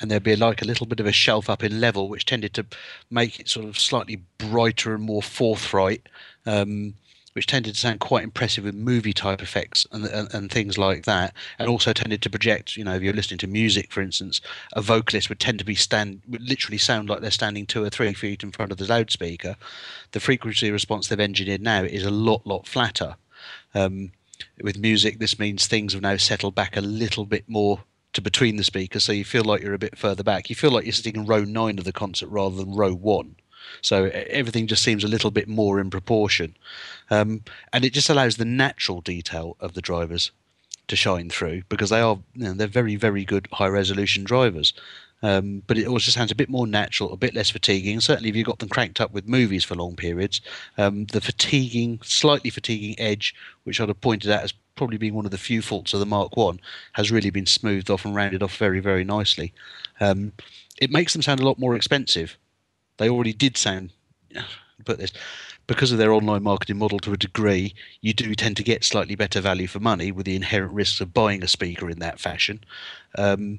and there'd be like a little bit of a shelf up in level, which tended to make it sort of slightly brighter and more forthright. Um which tended to sound quite impressive with movie type effects and, and and things like that, and also tended to project, you know, if you're listening to music, for instance, a vocalist would tend to be stand would literally sound like they're standing two or three feet in front of the loudspeaker. The frequency response they've engineered now is a lot lot flatter. Um, with music, this means things have now settled back a little bit more to between the speakers, so you feel like you're a bit further back. You feel like you're sitting in row nine of the concert rather than row one. So everything just seems a little bit more in proportion. Um, and it just allows the natural detail of the drivers to shine through, because they are, you know, they're very, very good high-resolution drivers. Um, but it also sounds a bit more natural, a bit less fatiguing. Certainly if you've got them cranked up with movies for long periods, um, the fatiguing, slightly fatiguing edge, which I'd have pointed out as probably being one of the few faults of the Mark one, has really been smoothed off and rounded off very, very nicely. Um, it makes them sound a lot more expensive. They already did sound, put this, because of their online marketing model to a degree, you do tend to get slightly better value for money with the inherent risks of buying a speaker in that fashion. Um,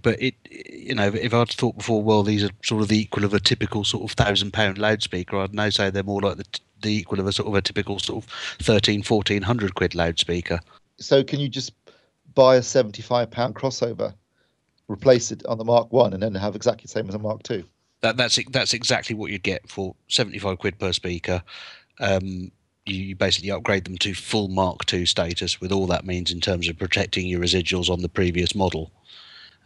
but, it, you know, if I'd thought before, well, these are sort of the equal of a typical sort of one thousand pound loudspeaker, I'd now say they're more like the, the equal of a sort of a typical sort of thirteen, fourteen hundred quid loudspeaker. So can you just buy a seventy-five pound crossover, replace it on the Mark one and then have exactly the same as a Mark two? That, that's that's exactly what you'd get for seventy-five quid per speaker. Um, you, you basically upgrade them to full Mark two status with all that means in terms of protecting your residuals on the previous model.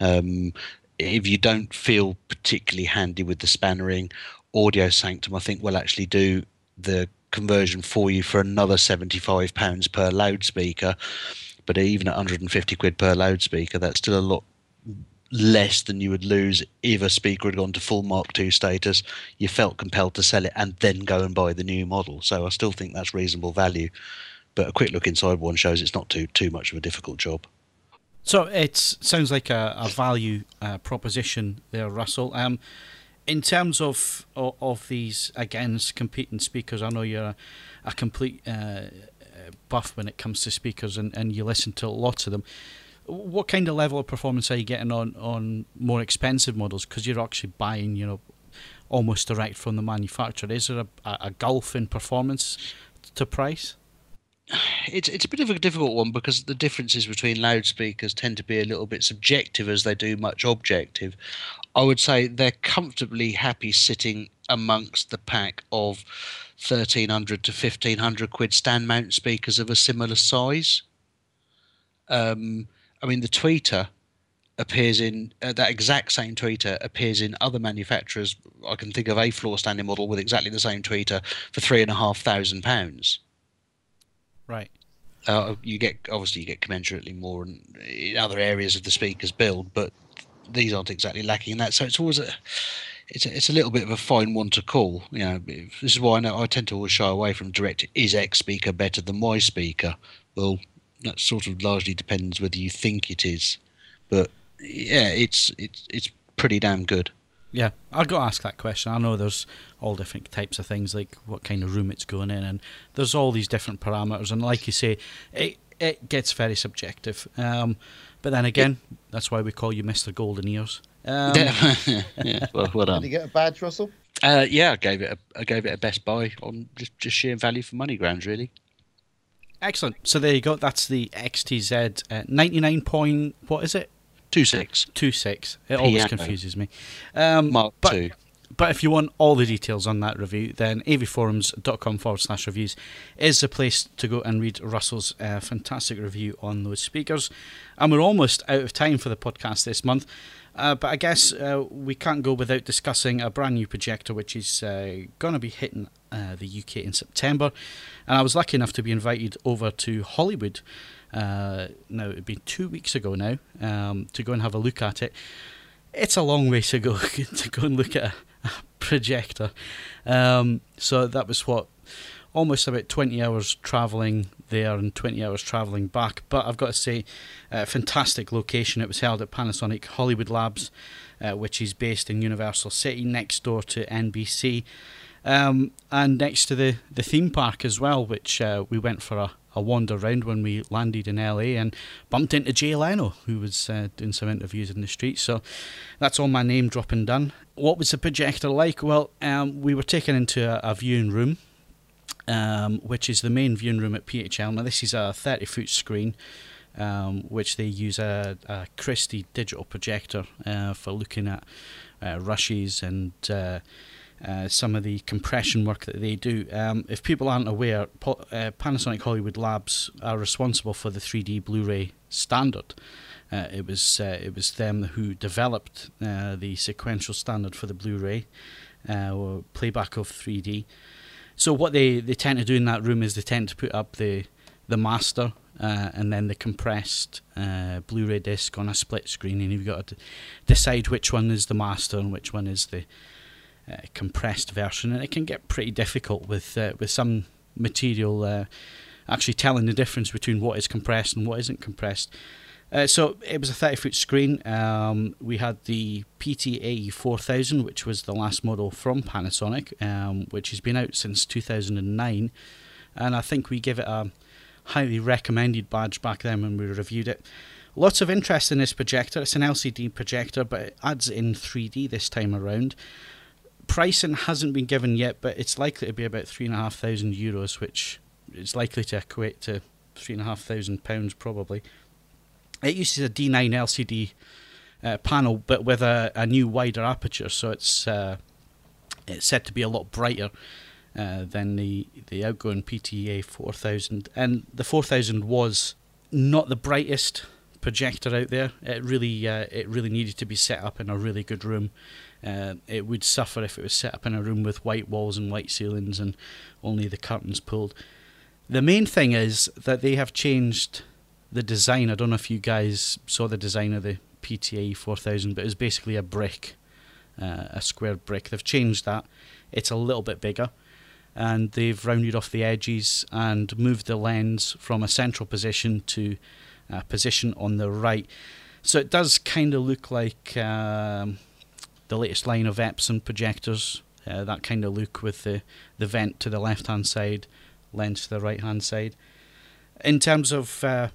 Um, if you don't feel particularly handy with the spannering, Audio Sanctum I think will actually do the conversion for you for another seventy-five pounds per loudspeaker. But even at one hundred fifty quid per loudspeaker, that's still a lot less than you would lose if a speaker had gone to full Mark two status, you felt compelled to sell it and then go and buy the new model. So I still think that's reasonable value. But a quick look inside one shows it's not too too much of a difficult job. So it sounds like a, a value uh, proposition there, Russell. Um, in terms of, of of these, again, competing speakers, I know you're a, a complete uh, buff when it comes to speakers and, and you listen to lots of them. What kind of level of performance are you getting on, on more expensive models? Because you're actually buying, you know, almost direct from the manufacturer. Is there a, a gulf in performance to price? It's it's a bit of a difficult one because the differences between loudspeakers tend to be a little bit subjective as they do much objective. I would say they're comfortably happy sitting amongst the pack of thirteen hundred to fifteen hundred quid stand mount speakers of a similar size. Um... I mean, the tweeter appears in uh, that exact same tweeter appears in other manufacturers. I can think of a floor standing model with exactly the same tweeter for three and a half thousand pounds. Right. Uh, you get obviously you get commensurately more in, in other areas of the speaker's build, but these aren't exactly lacking in that. So it's always a it's a, it's a little bit of a fine one to call. You know, this is why I know I tend to always shy away from direct. Is X speaker better than Y speaker? Well, that sort of largely depends whether you think it is, but yeah, it's it's it's pretty damn good. Yeah, I've got to ask that question. I know there's all different types of things, like what kind of room it's going in, and there's all these different parameters. And like you say, it it gets very subjective. Um, but then again, it, that's why we call you Mister Golden Ears. Um, yeah, well, well done. Did you get a badge, Russell? Uh, yeah, I gave it a I gave it a best buy on just just sheer value for money grounds, really. Excellent. So there you go. That's the X T Z uh, ninety-nine point. What is it? Two six. Two six. It Piano. Always confuses me. Um, Mark but, two. But if you want all the details on that review, then avforums.com forward slash reviews is the place to go and read Russell's uh, fantastic review on those speakers. And we're almost out of time for the podcast this month. Uh, but I guess uh, we can't go without discussing a brand new projector which is uh, going to be hitting uh, the U K in September. And I was lucky enough to be invited over to Hollywood, uh, now it'd be two weeks ago now, um, to go and have a look at it. It's a long way to go to go and look at a, a projector. Um, so that was what, almost about twenty hours travelling there and twenty hours travelling back. But I've got to say, a fantastic location. It was held at Panasonic Hollywood Labs, uh, which is based in Universal City, next door to N B C, um, and next to the, the theme park as well, which uh, we went for a, a wander round when we landed in L A and bumped into Jay Leno, who was uh, doing some interviews in the street. So that's all my name dropping done. What was the projector like? Well, um, we were taken into a, a viewing room. um, which is the main viewing room at P H L. Now this is a thirty foot screen, um, which they use a, a Christie digital projector uh, for looking at uh, rushes and uh, Uh, some of the compression work that they do. Um, if people aren't aware, po uh, Panasonic Hollywood Labs are responsible for the three D Blu-ray standard. Uh, it was uh, it was them who developed uh, the sequential standard for the Blu-ray uh, or playback of three D. So what they they tend to do in that room is they tend to put up the the master uh, and then the compressed uh, Blu-ray disc on a split screen, and you've got to decide which one is the master and which one is the Uh, compressed version, and it can get pretty difficult with uh, with some material uh, actually telling the difference between what is compressed and what isn't compressed. Uh, so it was a thirty foot screen. Um, we had the P T A E four thousand, which was the last model from Panasonic, um, which has been out since two thousand nine, and I think we give it a highly recommended badge back then when we reviewed it. Lots of interest in this projector. It's an L C D projector, but it adds in three D this time around. Pricing hasn't been given yet, but it's likely to be about three and a half thousand euros, which is likely to equate to three and a half thousand pounds probably. It uses a D nine L C D uh, panel, but with a, a new wider aperture, so it's uh, it's said to be a lot brighter uh, than the the outgoing P T A four thousand. And the four thousand was not the brightest projector out there. It really uh, it really needed to be set up in a really good room. Uh, it would suffer if it was set up in a room with white walls and white ceilings and only the curtains pulled. The main thing is that they have changed the design. I don't know if you guys saw the design of the P T A E four thousand, but it's basically a brick, uh, a square brick. They've changed that. It's a little bit bigger, and they've rounded off the edges and moved the lens from a central position to a position on the right. So it does kind of look like... Um, the latest line of Epson projectors, uh, that kind of look with the, the vent to the left hand side, lens to the right hand side. In terms of uh,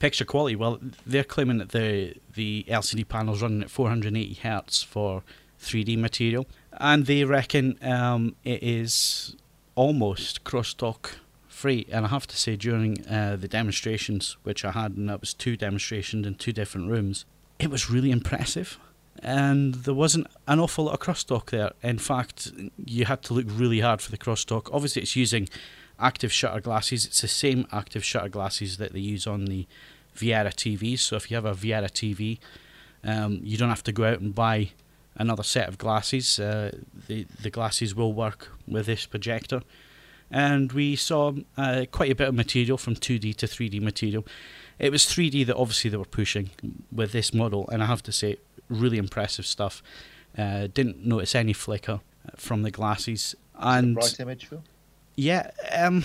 picture quality, well, they're claiming that the, the L C D panel's running at four hundred eighty hertz for three D material, and they reckon um, it is almost crosstalk free. And I have to say, during uh, the demonstrations, which I had, and that was two demonstrations in two different rooms, it was really impressive. And there wasn't an awful lot of crosstalk there. In fact, you had to look really hard for the crosstalk. Obviously, it's using active shutter glasses. It's the same active shutter glasses that they use on the Viera T V. So if you have a Viera T V, um, you don't have to go out and buy another set of glasses. Uh, the, the glasses will work with this projector. And we saw uh, quite a bit of material, from two D to three D material. It was three D that obviously they were pushing with this model, and I have to say, really impressive stuff. Uh, didn't notice any flicker from the glasses. And bright image, Phil? Yeah. Um,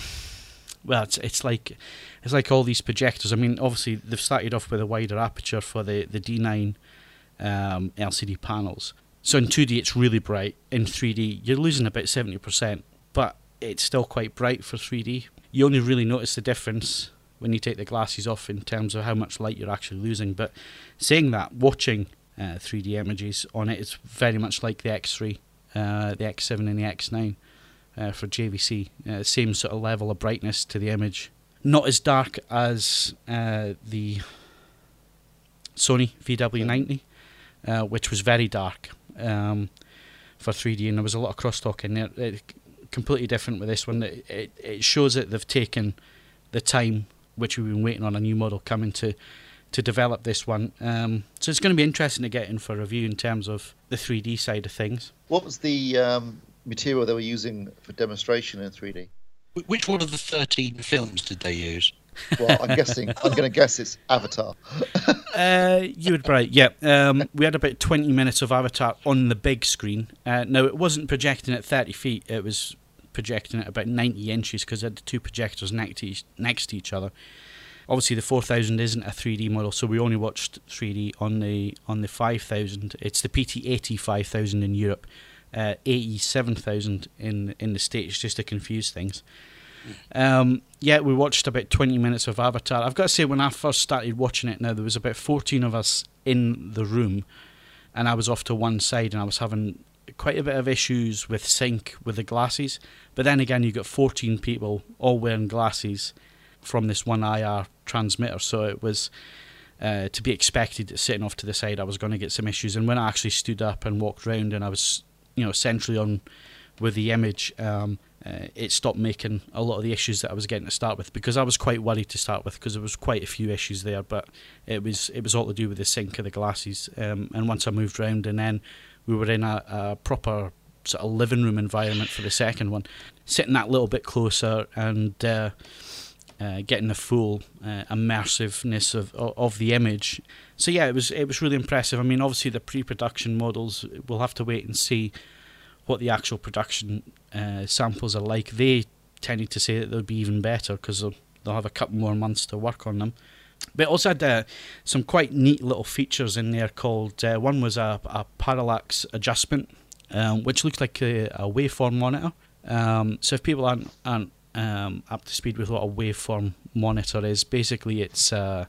well, it's it's like it's like all these projectors. I mean, obviously they've started off with a wider aperture for the the D nine um, L C D panels. So in two D it's really bright. In three D you're losing about seventy percent, but it's still quite bright for three D. You only really notice the difference when you take the glasses off in terms of how much light you're actually losing. But saying that, watching Uh, three D images on it, it's very much like the X three, uh, the X seven and the X nine uh, for J V C. Uh, same sort of level of brightness to the image. Not as dark as uh, the Sony V W ninety, uh, which was very dark um, for three D, and there was a lot of crosstalk in there. It, completely different with this one. It, it, it shows that they've taken the time, which we've been waiting on a new model coming to, to develop this one. Um, so it's going to be interesting to get in for review in terms of the three D side of things. What was the um, material they were using for demonstration in three D? Which one of the thirteen films did they use? Well, I'm guessing, I'm going to guess it's Avatar. uh, you would be right, yeah. Um, we had about twenty minutes of Avatar on the big screen. Uh, now, it wasn't projecting at thirty feet, it was projecting at about ninety inches, because they had the two projectors next to each, next to each other. Obviously, the four thousand isn't a three D model, so we only watched three D on the on the five thousand. It's the P T eighty-five thousand in Europe, uh, eighty-seven thousand in in the States, just to confuse things. Um, yeah, we watched about twenty minutes of Avatar. I've got to say, when I first started watching it, now there was about fourteen of us in the room, and I was off to one side, and I was having quite a bit of issues with sync with the glasses. But then again, you've got fourteen people all wearing glasses from this one I R transmitter. So it was uh, to be expected, sitting off to the side, I was going to get some issues. And when I actually stood up and walked around and I was, you know, centrally on with the image, um, uh, it stopped making a lot of the issues that I was getting to start with, because I was quite worried to start with because there was quite a few issues there. But it was it was all to do with the sync of the glasses. Um, and once I moved around, and then we were in a, a proper sort of living room environment for the second one, sitting that little bit closer and uh, uh, getting the full uh, immersiveness of of the image. So yeah, it was it was really impressive. I mean, obviously the pre-production models, we'll have to wait and see what the actual production uh, samples are like. They tended to say that they'll be even better because they'll, they'll have a couple more months to work on them. But it also had uh, some quite neat little features in there called, uh, one was a, a parallax adjustment, um, which looked like a, a waveform monitor. Um, so if people aren't, aren't um, up to speed with what a waveform monitor is, basically it's uh,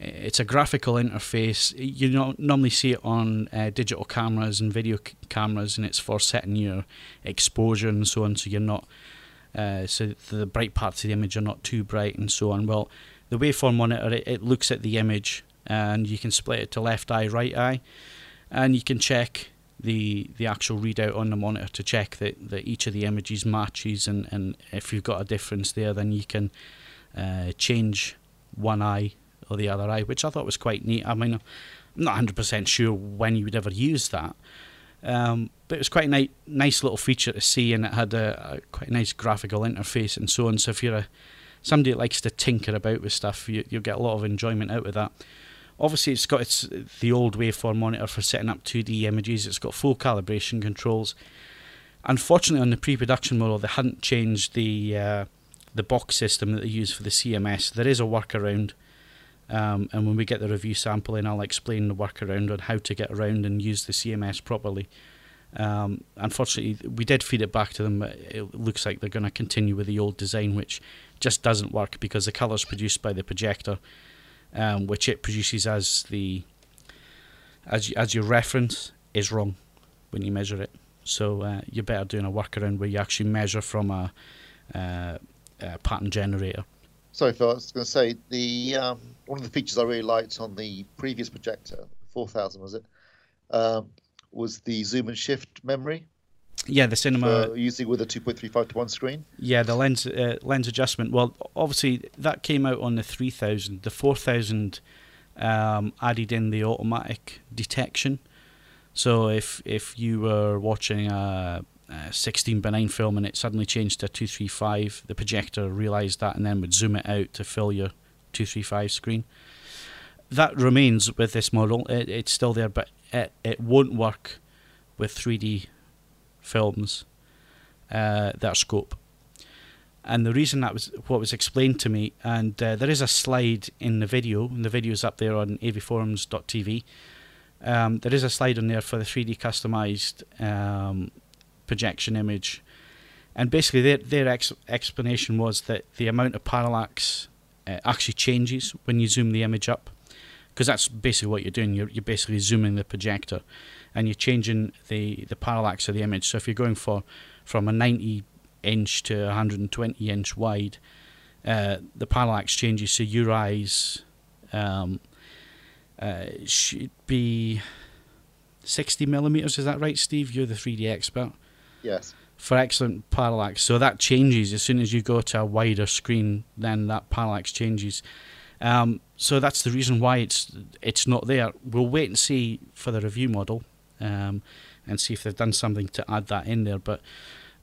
it's a graphical interface. You don't normally see it on uh, digital cameras and video c cameras, and it's for setting your exposure and so on, so you're not uh, so the bright parts of the image are not too bright and so on. Well, the waveform monitor, it, it looks at the image, and you can split it to left eye, right eye, and you can check the the actual readout on the monitor to check that, that each of the images matches, and, and if you've got a difference there, then you can uh, change one eye or the other eye, which I thought was quite neat. I mean, I'm not one hundred percent sure when you would ever use that, um, but it was quite a ni nice little feature to see, and it had a, a quite nice graphical interface and so on. So if you're a, somebody that likes to tinker about with stuff, you, you'll get a lot of enjoyment out of that. Obviously, it's got its the old waveform monitor for setting up two D images. It's got full calibration controls. Unfortunately, on the pre-production model, they hadn't changed the, uh, the box system that they use for the C M S. There is a workaround. Um, and when we get the review sample in, I'll explain the workaround on how to get around and use the C M S properly. Um, unfortunately, we did feed it back to them, but it looks like they're going to continue with the old design, which just doesn't work because the colour's produced by the projector, um, which it produces as the as as your reference is wrong when you measure it. So uh, you're better doing a workaround where you actually measure from a, uh, a pattern generator. Sorry, Phil, I was going to say, the um, one of the features I really liked on the previous projector, four thousand was it, um, was the zoom and shift memory. Yeah, the cinema. For usually with a two point three five to one screen. Yeah, the lens uh, lens adjustment. Well, obviously, that came out on the three thousand. The four thousand um, added in the automatic detection. So if, if you were watching a Uh, sixteen by nine film and it suddenly changed to two three five, the projector realised that and then would zoom it out to fill your two three five screen. That remains with this model. It, it's still there, but it, it won't work with three D films uh, that are scope. And the reason that was what was explained to me, and uh, there is a slide in the video, and the video is up there on avforums dot t v. Um, there is a slide on there for the three D customised um, projection image, and basically their, their ex explanation was that the amount of parallax uh, actually changes when you zoom the image up, because that's basically what you're doing. You're, you're basically zooming the projector and you're changing the, the parallax of the image. So if you're going for from a ninety inch to one hundred twenty inch wide, uh, the parallax changes, so your eyes um, uh, should be sixty millimeters. Is that right, Steve? You're the three D expert. Yes. For excellent parallax. So that changes as soon as you go to a wider screen, then that parallax changes. Um, so that's the reason why it's it's not there. We'll wait and see for the review model um, and see if they've done something to add that in there. But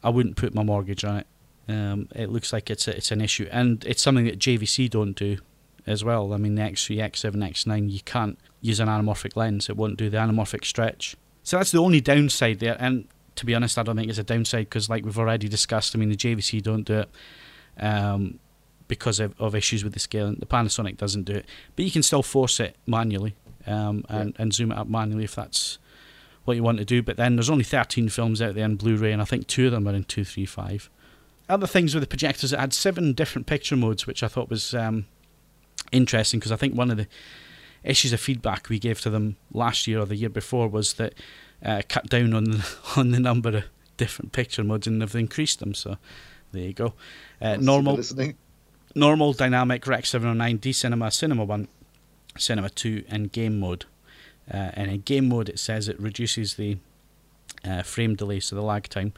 I wouldn't put my mortgage on it. Um, it looks like it's a, it's an issue. And it's something that J V C don't do as well. I mean, the X three, X seven, X nine, you can't use an anamorphic lens. It won't do the anamorphic stretch. So that's the only downside there. And to be honest, I don't think it's a downside because, like we've already discussed, I mean, the J V C don't do it um, because of, of issues with the scaling. The Panasonic doesn't do it, but you can still force it manually um, and, yeah. and zoom it up manually if that's what you want to do. But then there's only thirteen films out there in Blu-ray, and I think two of them are in two three five. Other things with the projectors, it had seven different picture modes, which I thought was um, interesting because I think one of the issues of feedback we gave to them last year or the year before was that uh, cut down on on the number of different picture modes, and they've increased them. So there you go. Uh, normal, normal, dynamic, Rec seven oh nine D Cinema, Cinema one, Cinema two, and game mode. Uh, and in game mode, it says it reduces the uh, frame delay, so the lag time.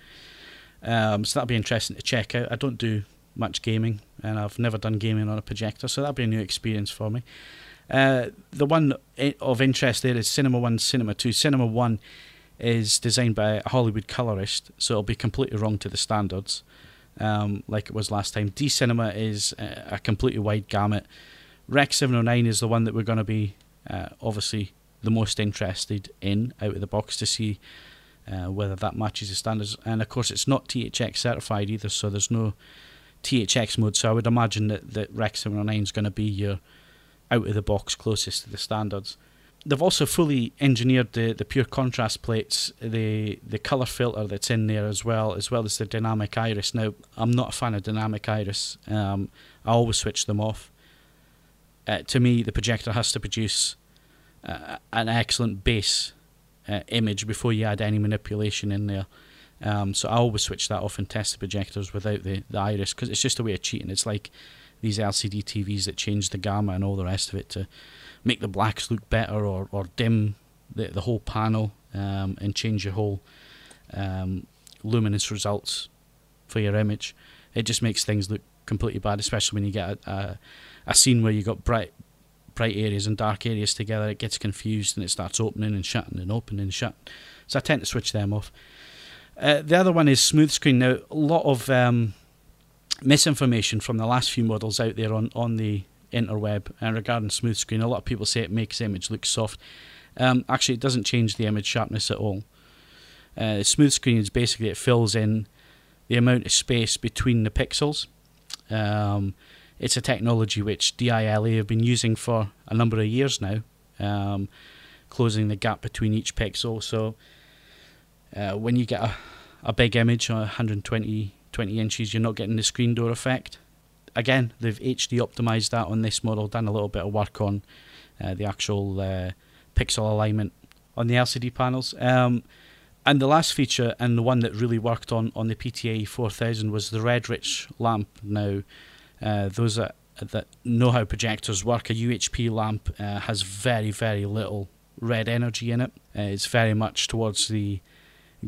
Um, so that'll be interesting to check out. I don't do much gaming, and I've never done gaming on a projector, so that'll be a new experience for me. Uh, the one of interest there is Cinema one, Cinema two. Cinema one is designed by a Hollywood colorist, so it'll be completely wrong to the standards, um, like it was last time. D Cinema is a completely wide gamut. Rec seven oh nine is the one that we're going to be uh, obviously the most interested in out of the box to see uh, whether that matches the standards. And of course, it's not T H X certified either, so there's no T H X mode. So I would imagine that, that Rec seven oh nine is going to be your out of the box closest to the standards. They've also fully engineered the, the pure contrast plates, the the colour filter that's in there as well, as well as the dynamic iris. Now, I'm not a fan of dynamic iris. Um, I always switch them off. Uh, to me, the projector has to produce uh, an excellent base uh, image before you add any manipulation in there. Um, so I always switch that off and test the projectors without the, the iris, because it's just a way of cheating. It's like these L C D T Vs that change the gamma and all the rest of it to make the blacks look better, or, or dim the, the whole panel um, and change your whole um, luminance results for your image. It just makes things look completely bad, especially when you get a, a, a scene where you've got bright bright areas and dark areas together. It gets confused and it starts opening and shutting and opening and shutting. So I tend to switch them off. Uh, the other one is smooth screen. Now, a lot of um, misinformation from the last few models out there on, on the interweb and regarding smooth screen. A lot of people say it makes the image look soft. Um, actually, it doesn't change the image sharpness at all. Uh, smooth screen is basically, it fills in the amount of space between the pixels. Um, it's a technology which D I L A have been using for a number of years now, um, closing the gap between each pixel. So uh, when you get a, a big image, one hundred twenty inches, you're not getting the screen door effect. Again, they've H D optimized that on this model, done a little bit of work on uh, the actual uh, pixel alignment on the L C D panels. Um, and the last feature, and the one that really worked on, on the P T A E four thousand, was the red rich lamp. Now, uh, those that, that know how projectors work, a U H P lamp uh, has very, very little red energy in it. Uh, it's very much towards the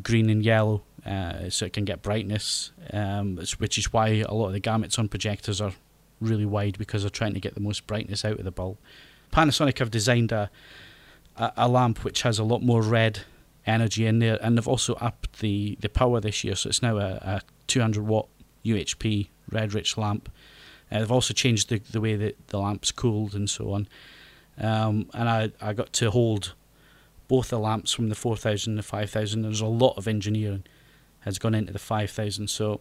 green and yellow, uh, so it can get brightness, um, which is why a lot of the gamuts on projectors are really wide, because they're trying to get the most brightness out of the bulb. Panasonic have designed a, a, a lamp which has a lot more red energy in there, and they've also upped the, the power this year, so it's now a, a two hundred watt U H P red rich lamp. Uh, they've also changed the, the way that the lamp's cooled and so on. Um, and I, I got to hold both the lamps from the four thousand and the five thousand. There's a lot of engineering has gone into the five thousand. So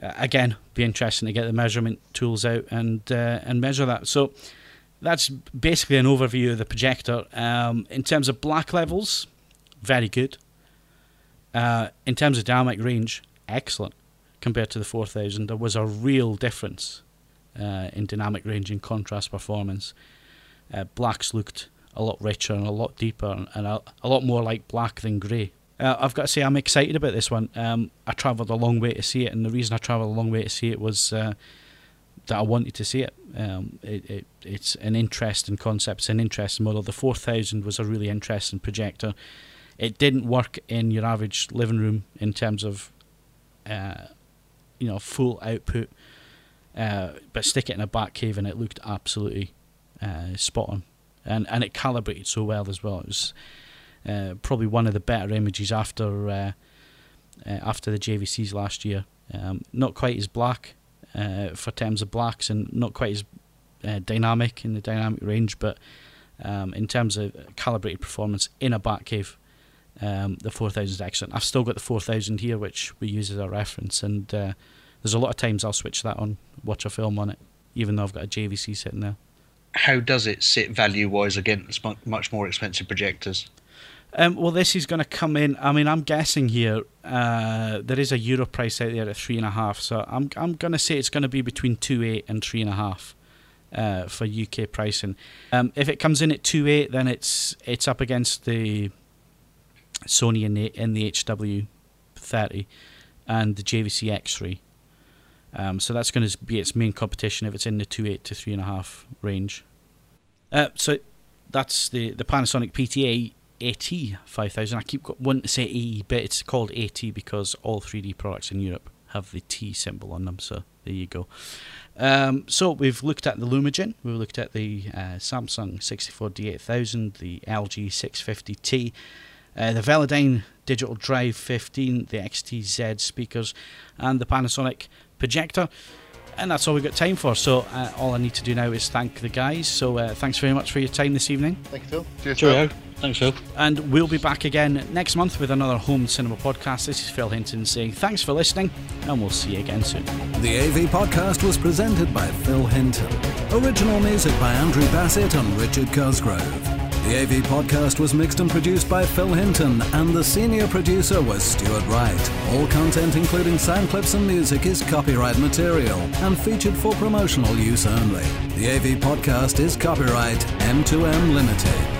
uh, again, be interesting to get the measurement tools out and uh, and measure that. So that's basically an overview of the projector. Um, in terms of black levels, very good. Uh, in terms of dynamic range, excellent compared to the four thousand. There was a real difference uh, in dynamic range and contrast performance. Uh, blacks looked a lot richer and a lot deeper and a, a lot more like black than grey. Uh, I've got to say, I'm excited about this one. Um, I travelled a long way to see it, and the reason I travelled a long way to see it was uh, that I wanted to see it. Um, it, it. It's an interesting concept, it's an interesting model. The four thousand was a really interesting projector. It didn't work in your average living room in terms of uh, you know, full output, uh, but stick it in a Batcave and it looked absolutely uh, spot on. And, and it calibrated so well as well. It was uh, probably one of the better images after uh, uh, after the J V Cs last year. Um, not quite as black uh, for terms of blacks, and not quite as uh, dynamic in the dynamic range, but um, in terms of calibrated performance in a Batcave, um, the four thousand is excellent. I've still got the four thousand here, which we use as a reference, and uh, there's a lot of times I'll switch that on, watch a film on it, even though I've got a J V C sitting there. How does it sit value-wise against much more expensive projectors? Um, well, this is going to come in. I mean, I'm guessing here uh, there is a euro price out there at three and a half. So I'm I'm going to say it's going to be between two eight and three and a half uh, for U K pricing. Um, if it comes in at two eight, then it's it's up against the Sony in the, in the H W thirty and the J V C X three. Um, so that's going to be its main competition if it's in the two point eight to three point five range. Uh, so that's the, the Panasonic P T A E five thousand. I keep wanting to say A E, but it's called AT because all three D products in Europe have the T symbol on them, so there you go. Um, so we've looked at the Lumagen, we've looked at the uh, Samsung sixty-four D eight thousand, the L G six fifty T, uh, the Velodyne Digital Drive fifteen, the X T Z speakers, and the Panasonic projector. And that's all we've got time for, so uh, all I need to do now is thank the guys. So uh, thanks very much for your time this evening. Thank you, Phil. Cheers, Cheerio. Phil. Thanks, Phil. And we'll be back again next month with another Home Cinema podcast. This is Phil Hinton saying thanks for listening, and we'll see you again soon. The A V Podcast was presented by Phil Hinton. Original music by Andrew Bassett and Richard Cosgrove. The A V Podcast was mixed and produced by Phil Hinton, and the senior producer was Stuart Wright. All content, including sound clips and music, is copyright material and featured for promotional use only. The A V Podcast is copyright M two M Limited.